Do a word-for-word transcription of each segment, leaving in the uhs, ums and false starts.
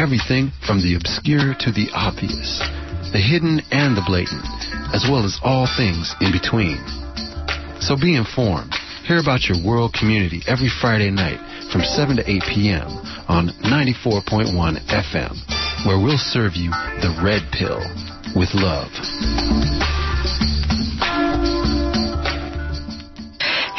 everything from the obscure to the obvious, the hidden and the blatant, as well as all things in between. So be informed. Hear about your world community every Friday night from seven to eight p.m. on ninety-four point one F M, where we'll serve you the red pill with love.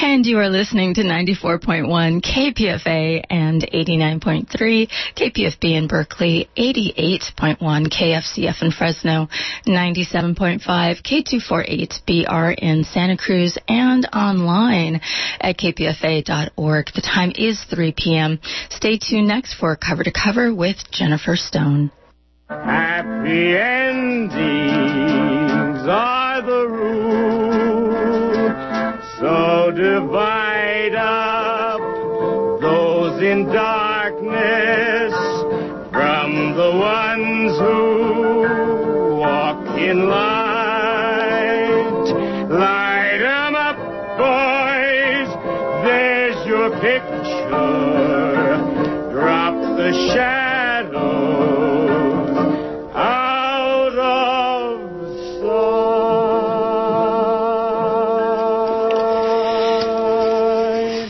And you are listening to ninety-four point one K P F A and eighty-nine point three K P F B in Berkeley, eighty-eight point one K F C F in Fresno, ninety-seven point five K two forty-eight B R in Santa Cruz, and online at K P F A dot org. The time is three p.m. Stay tuned next for Cover to Cover with Jennifer Stone. Happy endings are the rule, so divide up those in darkness from the ones who walk in light. Light 'em up, boys, there's your picture. Drop the shadows out of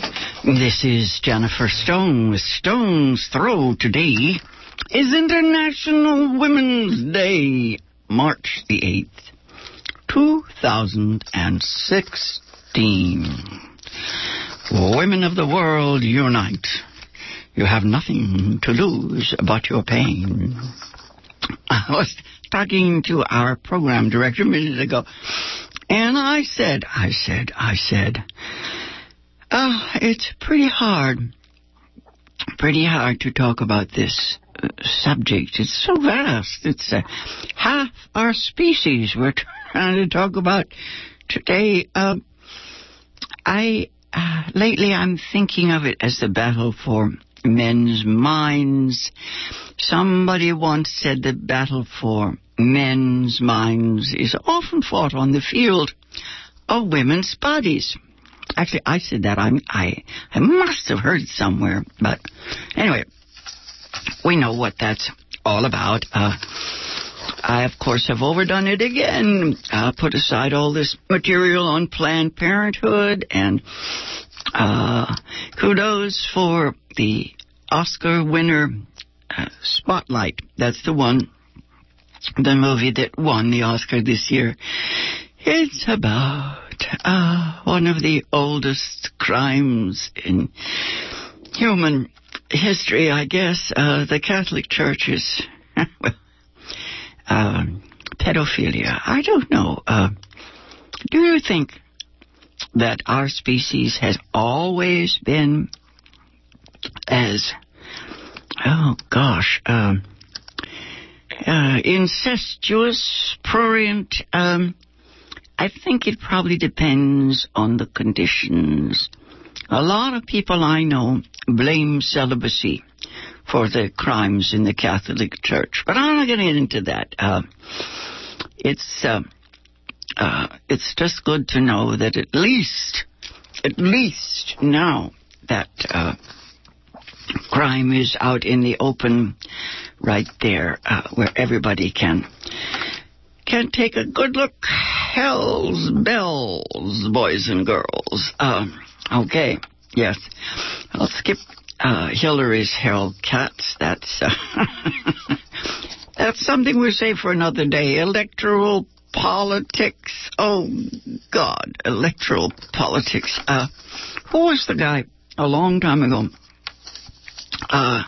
sight. This is Jennifer Stone with Stone's Throw. Today is International Women's Day, March the eighth, two thousand sixteen. Women of the world, unite. You have nothing to lose but your pain. I was talking to our program director a minute ago, and I said, I said, I said... Oh, it's pretty hard, pretty hard to talk about this uh, subject. It's so vast. It's uh, half our species we're trying to talk about today. Uh, I uh, lately I'm thinking of it as the battle for men's minds. Somebody once said the battle for men's minds is often fought on the field of women's bodies. Actually, I said that. I, I I must have heard somewhere. But anyway, we know what that's all about. Uh, I, of course, have overdone it again. Uh, put aside all this material on Planned Parenthood. And uh, kudos for the Oscar winner, uh, Spotlight. That's the one, the movie that won the Oscar this year. It's about... Uh, one of the oldest crimes in human history, I guess. Uh, the Catholic Church's uh, pedophilia. I don't know. Uh, do you think that our species has always been as, oh gosh, uh, uh, incestuous, prurient, um, I think it probably depends on the conditions. A lot of people I know blame celibacy for the crimes in the Catholic Church, but I'm not going to get into that. Uh, it's uh, uh, it's just good to know that at least, at least now that uh, crime is out in the open, right there, uh, where everybody can. Can take a good look. Hell's bells, boys and girls. Uh, okay, yes. I'll skip uh, Hillary's Hellcats. That's uh, that's something we'll save for another day. Electoral politics. Oh God, electoral politics. Uh, who was the guy a long time ago? Uh,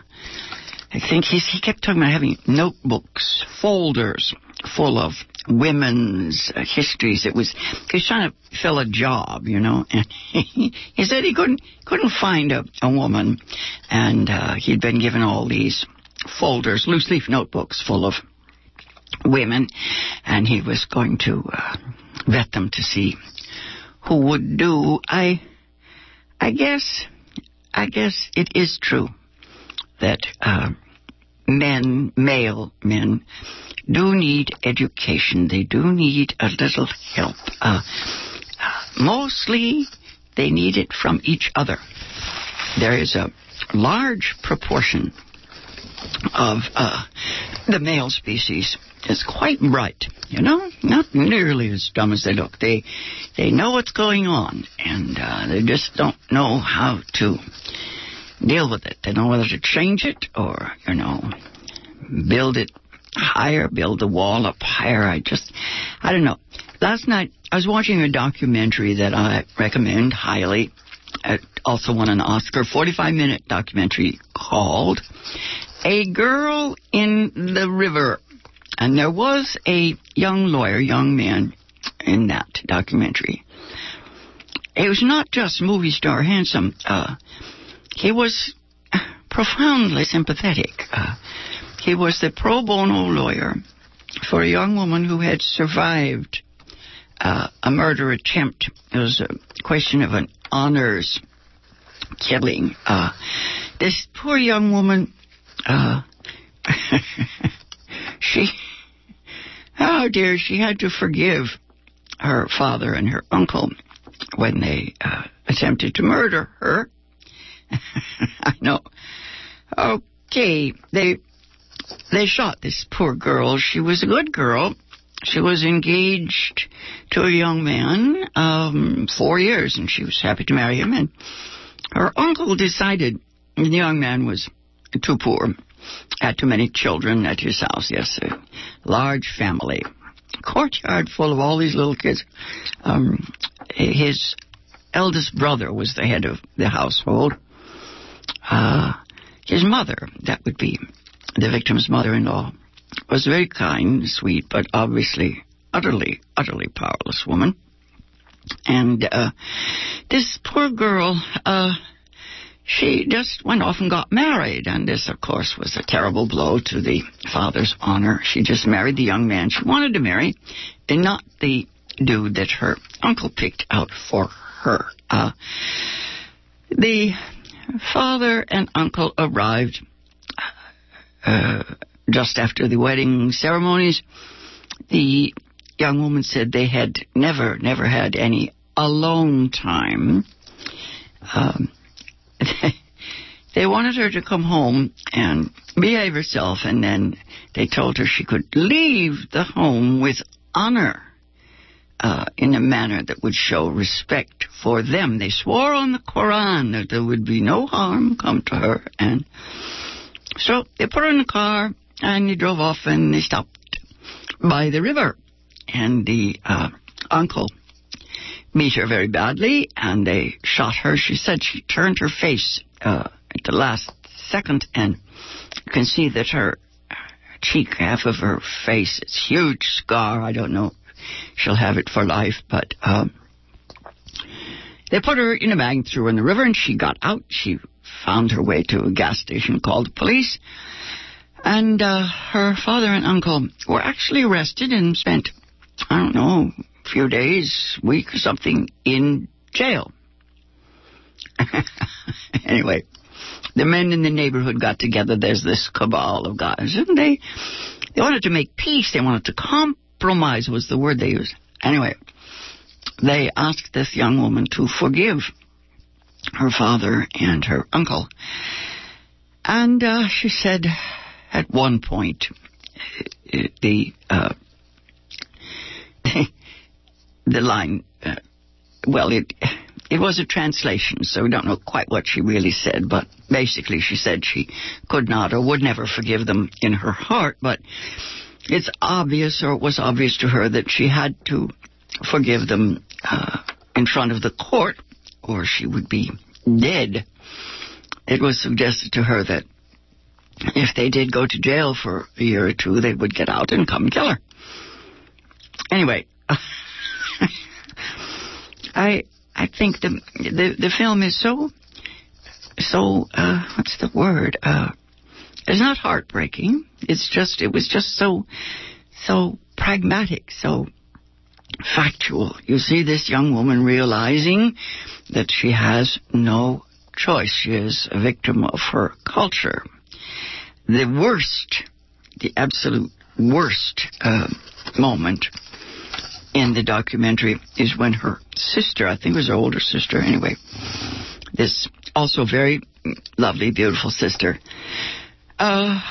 I think he's, he kept talking about having notebooks, folders full of women's uh, histories. It was, he's trying to fill a job, you know, and he, he said he couldn't couldn't find a, a woman, and uh, he'd been given all these folders, loose leaf notebooks full of women, and he was going to uh, vet them to see who would do. I I guess I guess it is true that uh, men, male men, do need education. They do need a little help. Uh, mostly, they need it from each other. There is a large proportion of uh, the male species is quite bright, you know, not nearly as dumb as they look. They they know what's going on, and uh, they just don't know how to deal with it. They know whether to change it or, you know, build it higher, build the wall up higher. I just, I don't know. Last night, I was watching a documentary that I recommend highly. It also won an Oscar, forty-five minute documentary called A Girl in the River. And there was a young lawyer, young man in that documentary. He was not just movie star handsome. Uh, he was profoundly sympathetic. Uh, he was the pro bono lawyer for a young woman who had survived uh, a murder attempt. It was a question of an honors killing. Uh, this poor young woman... Uh, She, oh dear, she had to forgive her father and her uncle when they uh, attempted to murder her. I know. Okay, they they shot this poor girl. She was a good girl. She was engaged to a young man um, four years, and she was happy to marry him. And her uncle decided the young man was too poor. Had too many children at his house, yes, a large family. Courtyard full of all these little kids. Um, his eldest brother was the head of the household. Uh, his mother, that would be the victim's mother-in-law, was a very kind, sweet, but obviously utterly, utterly powerless woman. And uh, this poor girl... Uh, She just went off and got married, and this, of course, was a terrible blow to the father's honor. She just married the young man she wanted to marry, and not the dude that her uncle picked out for her. Uh, the father and uncle arrived uh, just after the wedding ceremonies. The young woman said they had never, never had any alone time. Um... They wanted her to come home and behave herself, and then they told her she could leave the home with honor uh, in a manner that would show respect for them. They swore on the Quran that there would be no harm come to her. And so they put her in the car, and they drove off, and they stopped by the river. And the uh, uncle... beat her very badly, and they shot her. She said she turned her face uh, at the last second, and you can see that her cheek, half of her face, it's a huge scar. I don't know she'll have it for life, but um, they put her in a bag, threw her in the river, and she got out. She found her way to a gas station, called the police, and uh, her father and uncle were actually arrested and spent, I don't know, few days, week or something in jail. Anyway, the men in the neighborhood got together. There's this cabal of guys, and they they wanted to make peace. They wanted to compromise was the word they used. Anyway, they asked this young woman to forgive her father and her uncle. And uh, she said at one point, the uh, the line, uh, well, it it was a translation, so we don't know quite what she really said, but basically she said she could not or would never forgive them in her heart, but it's obvious, or it was obvious to her, that she had to forgive them uh, in front of the court, or she would be dead. It was suggested to her that if they did go to jail for a year or two, they would get out and come and kill her. Anyway... I I think the, the the film is so so uh, what's the word? Uh, it's not heartbreaking. It's just it was just so so pragmatic, so factual. You see this young woman realizing that she has no choice. She is a victim of her culture. The worst, the absolute worst uh, moment in the documentary is when her sister, I think it was her older sister anyway, this also very lovely, beautiful sister, uh,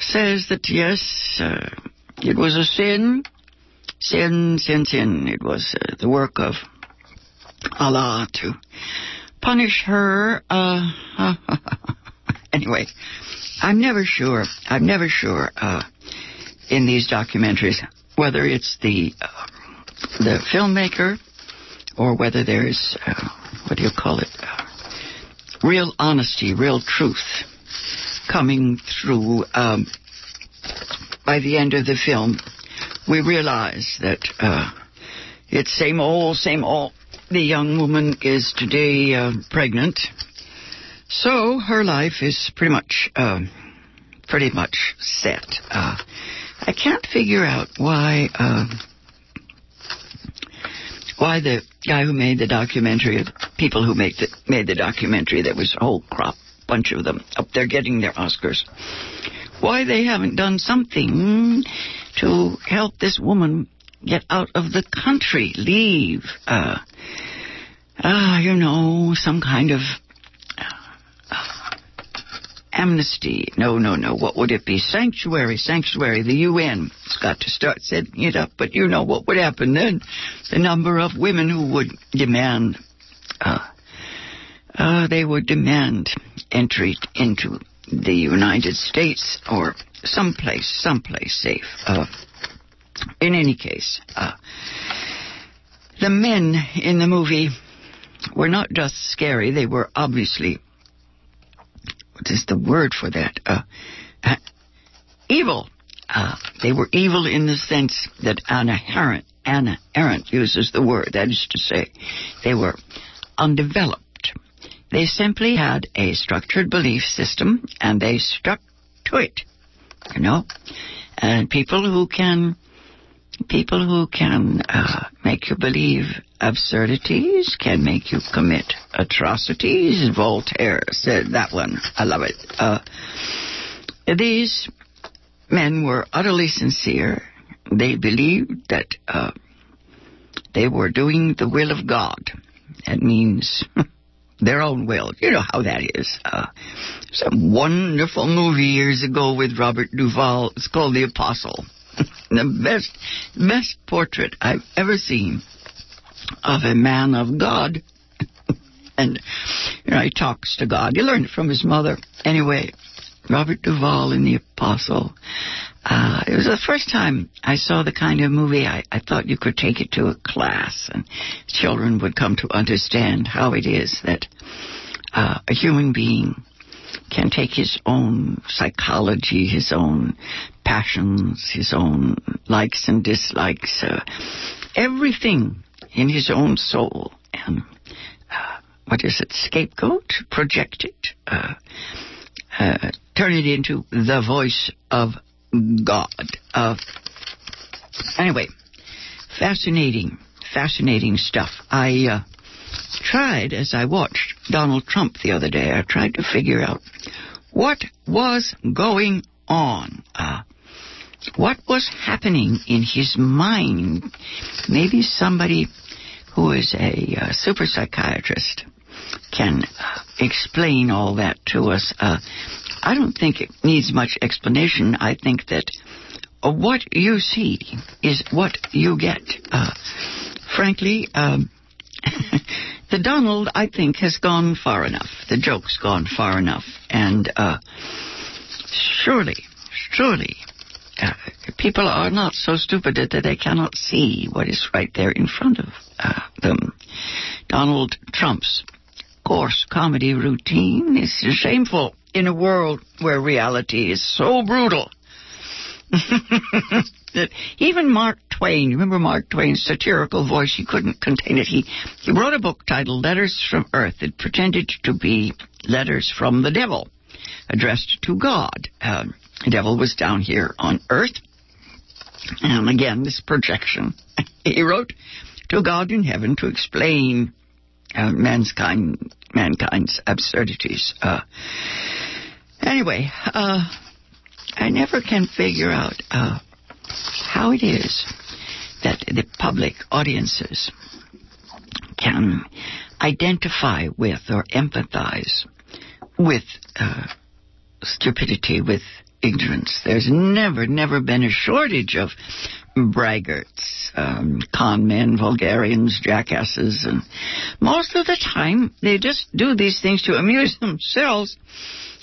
says that, yes, uh, it was a sin, sin, sin, sin. It was uh, the work of Allah to punish her. Uh, anyway, I'm never sure, I'm never sure uh, in these documentaries whether it's the, uh, the filmmaker or whether there is, uh, what do you call it, uh, real honesty, real truth coming through. Um, by the end of the film, we realize that uh, it's same old, same old. The young woman is today uh, pregnant, so her life is pretty much, uh, pretty much set. Uh, I can't figure out why, uh, why the guy who made the documentary, people who make the, made the documentary, there was a whole crop, bunch of them up there getting their Oscars, why they haven't done something to help this woman get out of the country, leave, uh, uh, you know, some kind of uh, amnesty. No, no, no. What would it be? Sanctuary, sanctuary. The U N has got to start setting it up. But you know what would happen then? The number of women who would demand, uh, uh, they would demand entry into the United States or someplace, someplace safe. Uh, In any case, uh, the men in the movie were not just scary. They were obviously, what is the word for that? Uh, uh, evil. Uh, they were evil in the sense that Hannah Arendt, Hannah Arendt uses the word. That is to say, they were undeveloped. They simply had a structured belief system, and they stuck to it, you know. And people who can... People who can uh, make you believe absurdities, can make you commit atrocities. Voltaire said that one. I love it. Uh, these men were utterly sincere. They believed that uh, they were doing the will of God. That means their own will. You know how that is. Uh, some wonderful movie years ago with Robert Duvall. It's called The Apostle. The best, best portrait I've ever seen of a man of God. And, you know, he talks to God. He learned it from his mother. Anyway, Robert Duvall in The Apostle. Uh, it was the first time I saw the kind of movie I, I thought you could take it to a class and children would come to understand how it is that uh, a human being can take his own psychology, his own passions, his own likes and dislikes, uh, everything in his own soul. And uh, what is it, scapegoat? Project it. Uh, uh, turn it into the voice of God. Uh, anyway, fascinating, fascinating stuff. I... Uh, tried, as I watched Donald Trump the other day, I tried to figure out what was going on, uh, what was happening in his mind. Maybe somebody who is a uh, super psychiatrist can uh, explain all that to us. Uh, I don't think it needs much explanation. I think that uh, what you see is what you get. Uh, frankly, um, the Donald, I think, has gone far enough. The joke's gone far enough. And uh, surely, surely, uh, people are not so stupid that they cannot see what is right there in front of uh, them. Donald Trump's coarse comedy routine is shameful in a world where reality is so brutal that even Mark Twain, remember Mark Twain's satirical voice, he couldn't contain it. He, he wrote a book titled Letters from Earth. It pretended to be letters from the devil, addressed to God. Uh, the devil was down here on earth. And again, this projection. He wrote to God in heaven to explain uh, mankind, mankind's absurdities. Uh, anyway, uh... I never can figure out uh, how it is that the public audiences can identify with or empathize with uh, stupidity with ignorance. There's never, never been a shortage of braggarts, um, con men, vulgarians, jackasses, and most of the time they just do these things to amuse themselves.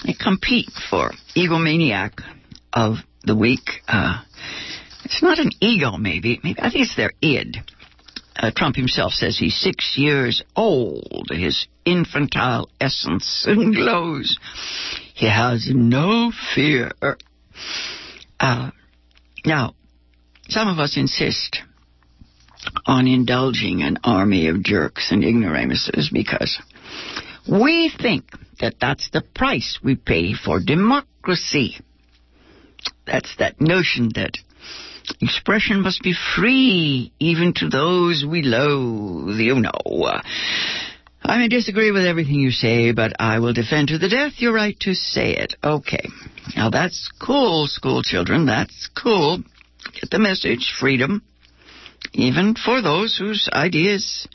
They compete for egomaniac of the week. Uh, it's not an ego, maybe. Maybe I think it's their id. Uh, Trump himself says he's six years old. His infantile essence soon glows. He has no fear. Uh, now, some of us insist on indulging an army of jerks and ignoramuses because we think that that's the price we pay for democracy. That's that notion that expression must be free, even to those we loathe, you know. I may disagree with everything you say, but I will defend to the death your right to say it. Okay. Now, that's cool, school children. That's cool. Get the message, freedom, even for those whose ideas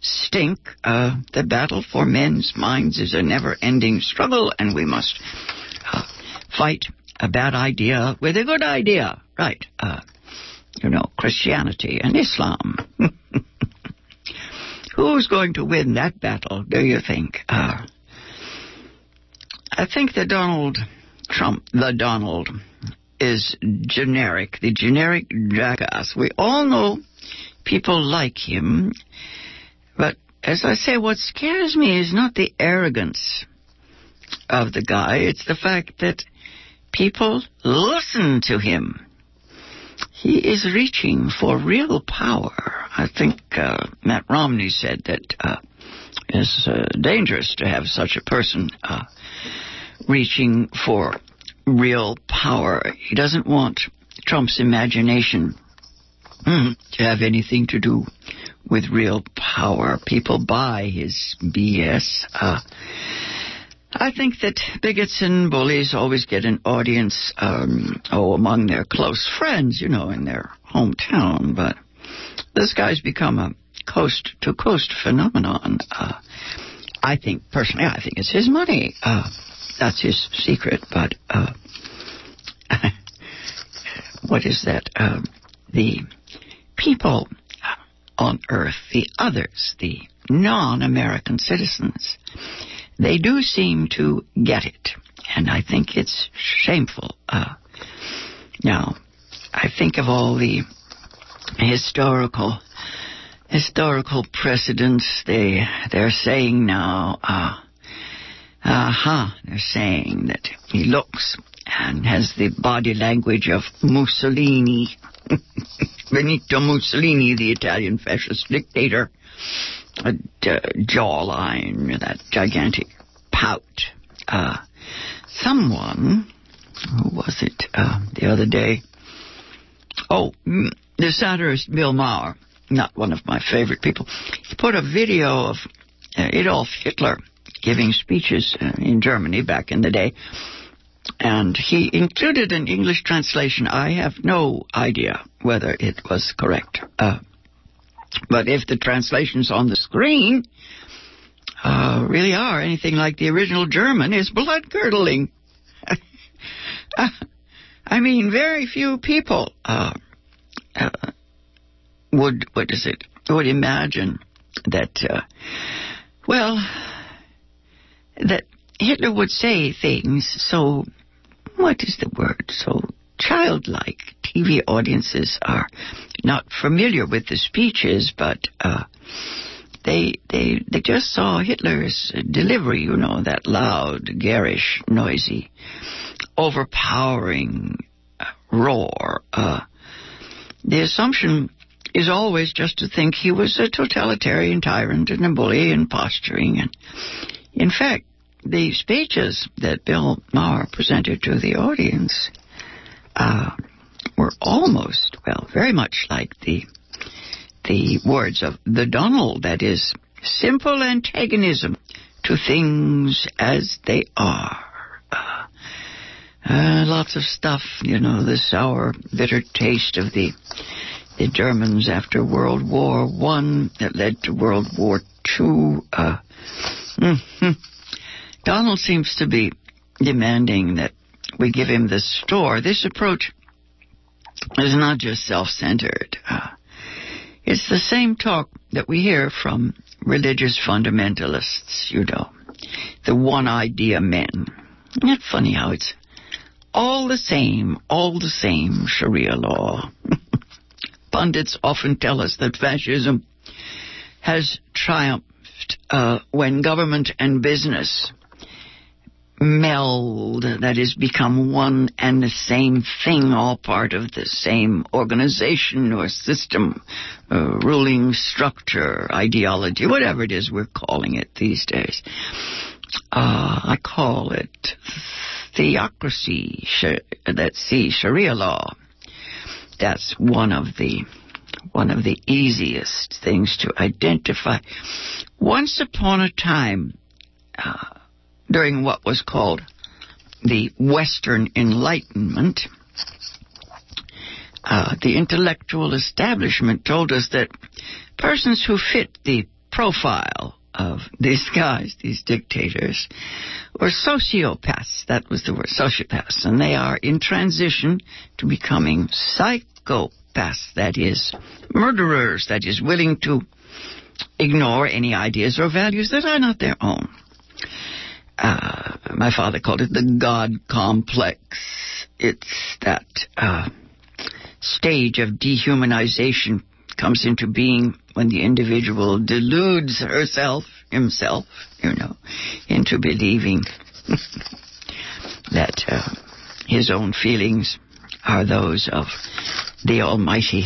stink. Uh, the battle for men's minds is a never-ending struggle, and we must uh, fight a bad idea with a good idea. Right. Uh, you know, Christianity and Islam. Who's going to win that battle, do you think? Uh, I think the Donald Trump, the Donald, is generic, the generic jackass. We all know people like him, but as I say, what scares me is not the arrogance of the guy, it's the fact that people listen to him. He is reaching for real power. I think uh, Matt Romney said that uh, it's uh, dangerous to have such a person uh, reaching for real power. He doesn't want Trump's imagination mm, to have anything to do with real power. People buy his B S. Uh, I think that bigots and bullies always get an audience, um, oh, among their close friends, you know, in their hometown. But this guy's become a coast-to-coast phenomenon. Uh, I think, personally, I think it's his money. Uh, that's his secret. But uh, what is that? Uh, the people on Earth, the others, the non-American citizens, they do seem to get it, and I think it's shameful. Uh, now, I think of all the historical historical precedents they, they're saying now. Uh, aha, uh-huh, they're saying that he looks and has the body language of Mussolini, Benito Mussolini, the Italian fascist dictator. A uh, jawline, that gigantic pout. Uh, someone, who was it uh, the other day? Oh, the satirist Bill Maher, not one of my favorite people. He put a video of uh, Adolf Hitler giving speeches uh, in Germany back in the day, and he included an English translation. I have no idea whether it was correct. Uh, But if the translations on the screen uh, really are anything like the original German, it's blood-curdling. I mean, very few people uh, uh, would, what is it, would imagine that, uh, well, that Hitler would say things so, what is the word, so childlike. T V audiences are not familiar with the speeches, but uh, they they they just saw Hitler's delivery, you know, that loud, garish, noisy, overpowering roar. Uh, the assumption is always just to think he was a totalitarian tyrant and a bully and posturing. And in fact, the speeches that Bill Maher presented to the audience Uh, were almost, well, very much like the the words of the Donald, that is, simple antagonism to things as they are. Uh, uh, lots of stuff, you know, the sour, bitter taste of the the Germans after World War One that led to World War Two. Uh, Donald seems to be demanding that we give him the store. This approach is not just self-centered. Uh, it's the same talk that we hear from religious fundamentalists, you know, the one-idea men. Isn't it funny how it's all the same, all the same Sharia law? Pundits often tell us that fascism has triumphed uh, when government and business meld, that is, become one and the same thing, all part of the same organization or system, uh, ruling structure, ideology, whatever it is we're calling it these days. Uh, I call it theocracy, that's the Sharia law. That's one of the one of the easiest things to identify. Once upon a time, uh, during what was called the Western Enlightenment, uh, the intellectual establishment told us that persons who fit the profile of these guys, these dictators, were sociopaths. That was the word, sociopaths. And they are in transition to becoming psychopaths, that is, murderers, that is, willing to ignore any ideas or values that are not their own. Uh, my father called it the God complex. It's that uh, stage of dehumanization comes into being when the individual deludes herself, himself, you know, into believing that uh, his own feelings are those of the Almighty,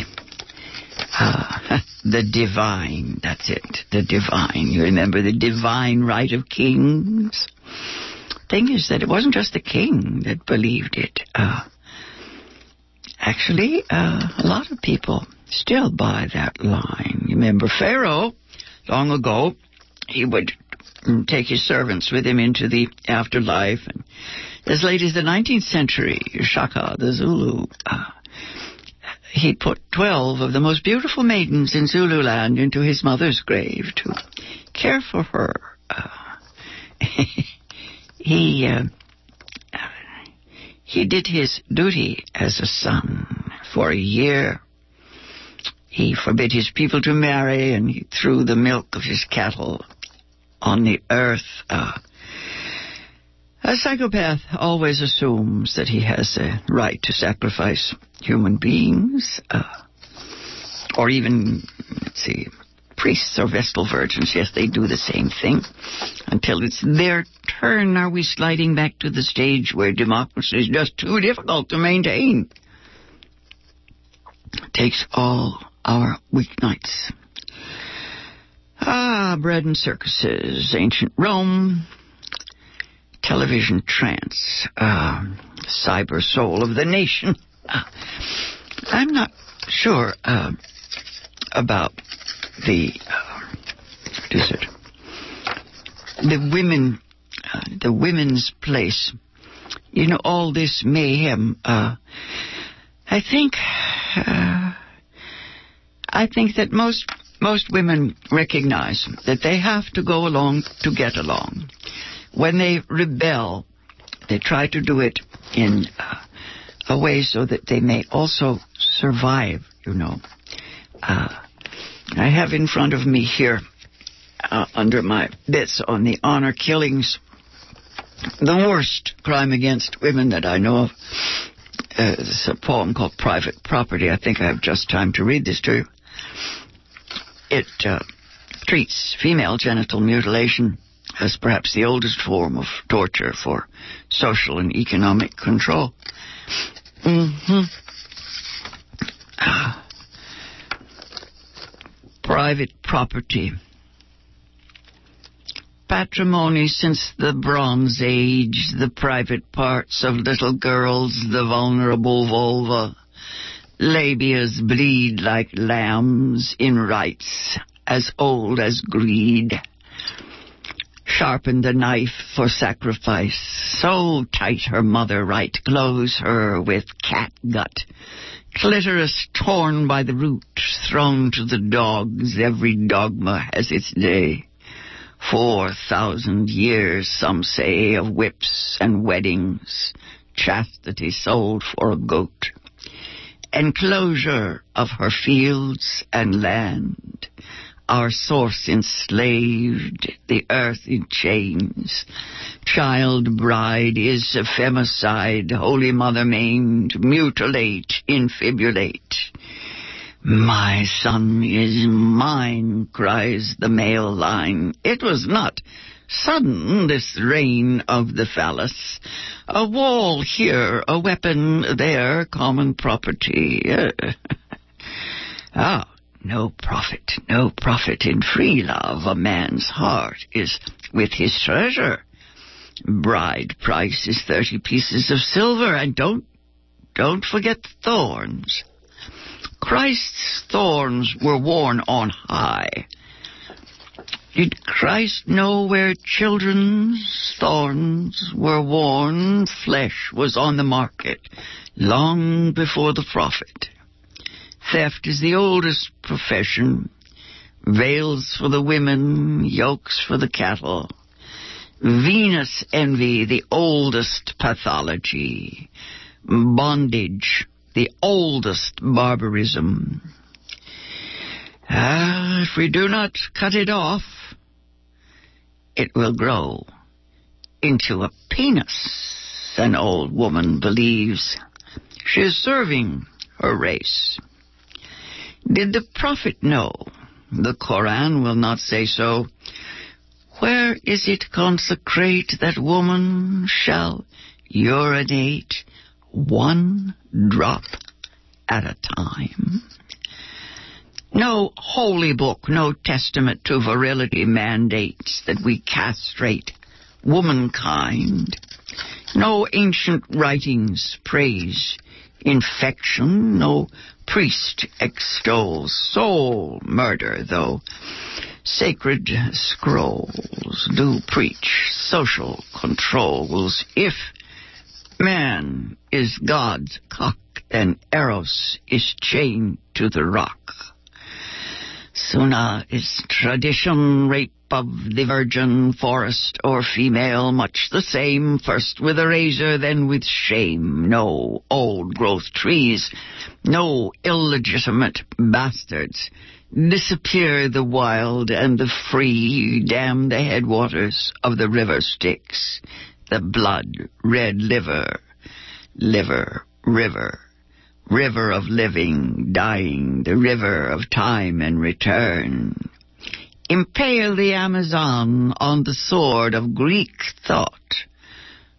uh, the divine. That's it, the divine. You remember the divine right of kings? Thing is that it wasn't just the king that believed it. Uh, actually, uh, a lot of people still by that line. You remember Pharaoh, long ago, he would take his servants with him into the afterlife. And as late as the nineteenth century, Shaka, the Zulu, uh, he put twelve of the most beautiful maidens in Zululand into his mother's grave to care for her. Uh, he, uh, he did his duty as a son for a year. He forbid his people to marry, and he threw the milk of his cattle on the earth. Uh, a psychopath always assumes that he has a right to sacrifice human beings, uh, or even, let's see, priests or Vestal virgins. Yes, they do the same thing until it's their turn. Are we sliding back to the stage where democracy is just too difficult to maintain? It takes all our weeknights. Ah, bread and circuses, ancient Rome, television trance, uh, cyber soul of the nation. Uh, I'm not sure uh, about the, uh, what is it? The women, uh, the women's place. You know, all this mayhem. Uh, I think. Uh, I think that most most women recognize that they have to go along to get along. When they rebel, they try to do it in uh, a way so that they may also survive, you know. Uh, I have in front of me here, uh, under my bits on the honor killings, the worst crime against women that I know of. Uh, it's a poem called Private Property. I think I have just time to read this to you. It uh, treats female genital mutilation as perhaps the oldest form of torture for social and economic control. Mm-hmm. Ah. Private property. Patrimony since the Bronze Age, the private parts of little girls, the vulnerable vulva, labias bleed like lambs in rites as old as greed. Sharpen the knife for sacrifice, so tight her mother right clothes her with catgut. Clitoris torn by the root, thrown to the dogs, every dogma has its day. Four thousand years, some say, of whips and weddings, chastity sold for a goat, enclosure of her fields and land, our source enslaved, the earth in chains, child bride is a femicide, holy mother maimed, mutilate, infibulate. My son is mine, cries the male line. It was not sudden, this reign of the phallus. A wall here, a weapon there, common property. Ah, no profit, no profit in free love. A man's heart is with his treasure. Bride price is thirty pieces of silver, and don't, don't forget the thorns. Christ's thorns were worn on high. Did Christ know where children's thorns were worn? Flesh was on the market long before the prophet. Theft is the oldest profession. Veils for the women, yokes for the cattle. Venus envy, the oldest pathology. Bondage, the oldest barbarism. Ah, if we do not cut it off, it will grow into a penis, an old woman believes. She is serving her race. Did the prophet know? The Koran will not say so. Where is it consecrate that woman shall urinate one drop at a time? No holy book, no testament to virility mandates that we castrate womankind. No ancient writings praise infection. No priest extols soul murder, though sacred scrolls do preach social controls. If man is God's cock, and Eros is chained to the rock. Sunnah is tradition, rape of the virgin, forest or female, much the same, first with a razor, then with shame. No old-growth trees, no illegitimate bastards. Disappear the wild and the free, damn the headwaters of the river Styx. The blood, red liver, liver, river, river of living, dying, the river of time and return. Impale the Amazon on the sword of Greek thought.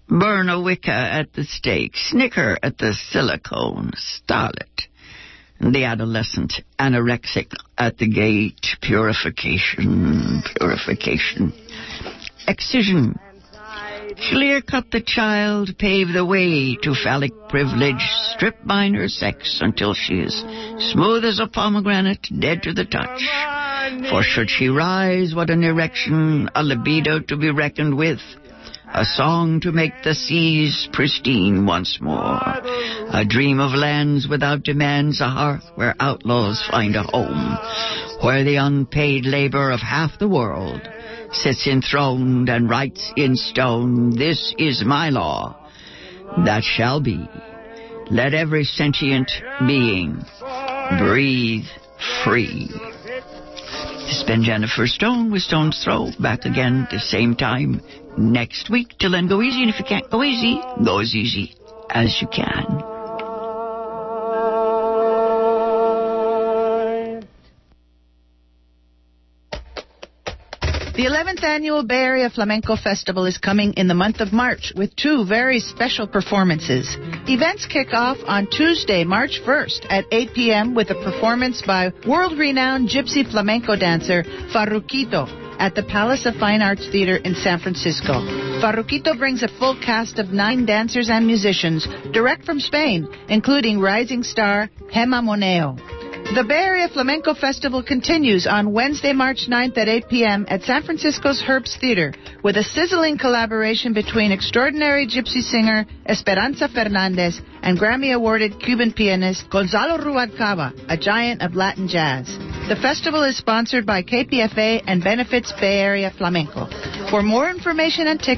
Burn a Wicca at the stake, snicker at the silicone, starlet. The adolescent anorexic at the gate, purification, purification, excision. Clear cut the child, pave the way to phallic privilege, strip minor sex until she is smooth as a pomegranate, dead to the touch. For should she rise, what an erection, a libido to be reckoned with, a song to make the seas pristine once more, a dream of lands without demands, a hearth where outlaws find a home, where the unpaid labor of half the world sits enthroned and writes in stone, this is my law, that shall be. Let every sentient being breathe free. This has been Jennifer Stone with Stone's Throw. Back again the same time next week. Till then, go easy, and if you can't go easy, go as easy as you can. The eleventh Annual Bay Area Flamenco Festival is coming in the month of March with two very special performances. Events kick off on Tuesday, March first at eight p.m. with a performance by world-renowned gypsy flamenco dancer Farruquito at the Palace of Fine Arts Theater in San Francisco. Farruquito brings a full cast of nine dancers and musicians direct from Spain, including rising star Gema Moneo. The Bay Area Flamenco Festival continues on Wednesday, March ninth at eight p.m. at San Francisco's Herbst Theater with a sizzling collaboration between extraordinary gypsy singer Esperanza Fernandez and Grammy-awarded Cuban pianist Gonzalo Rubalcaba, a giant of Latin jazz. The festival is sponsored by K P F A and benefits Bay Area Flamenco. For more information and tickets,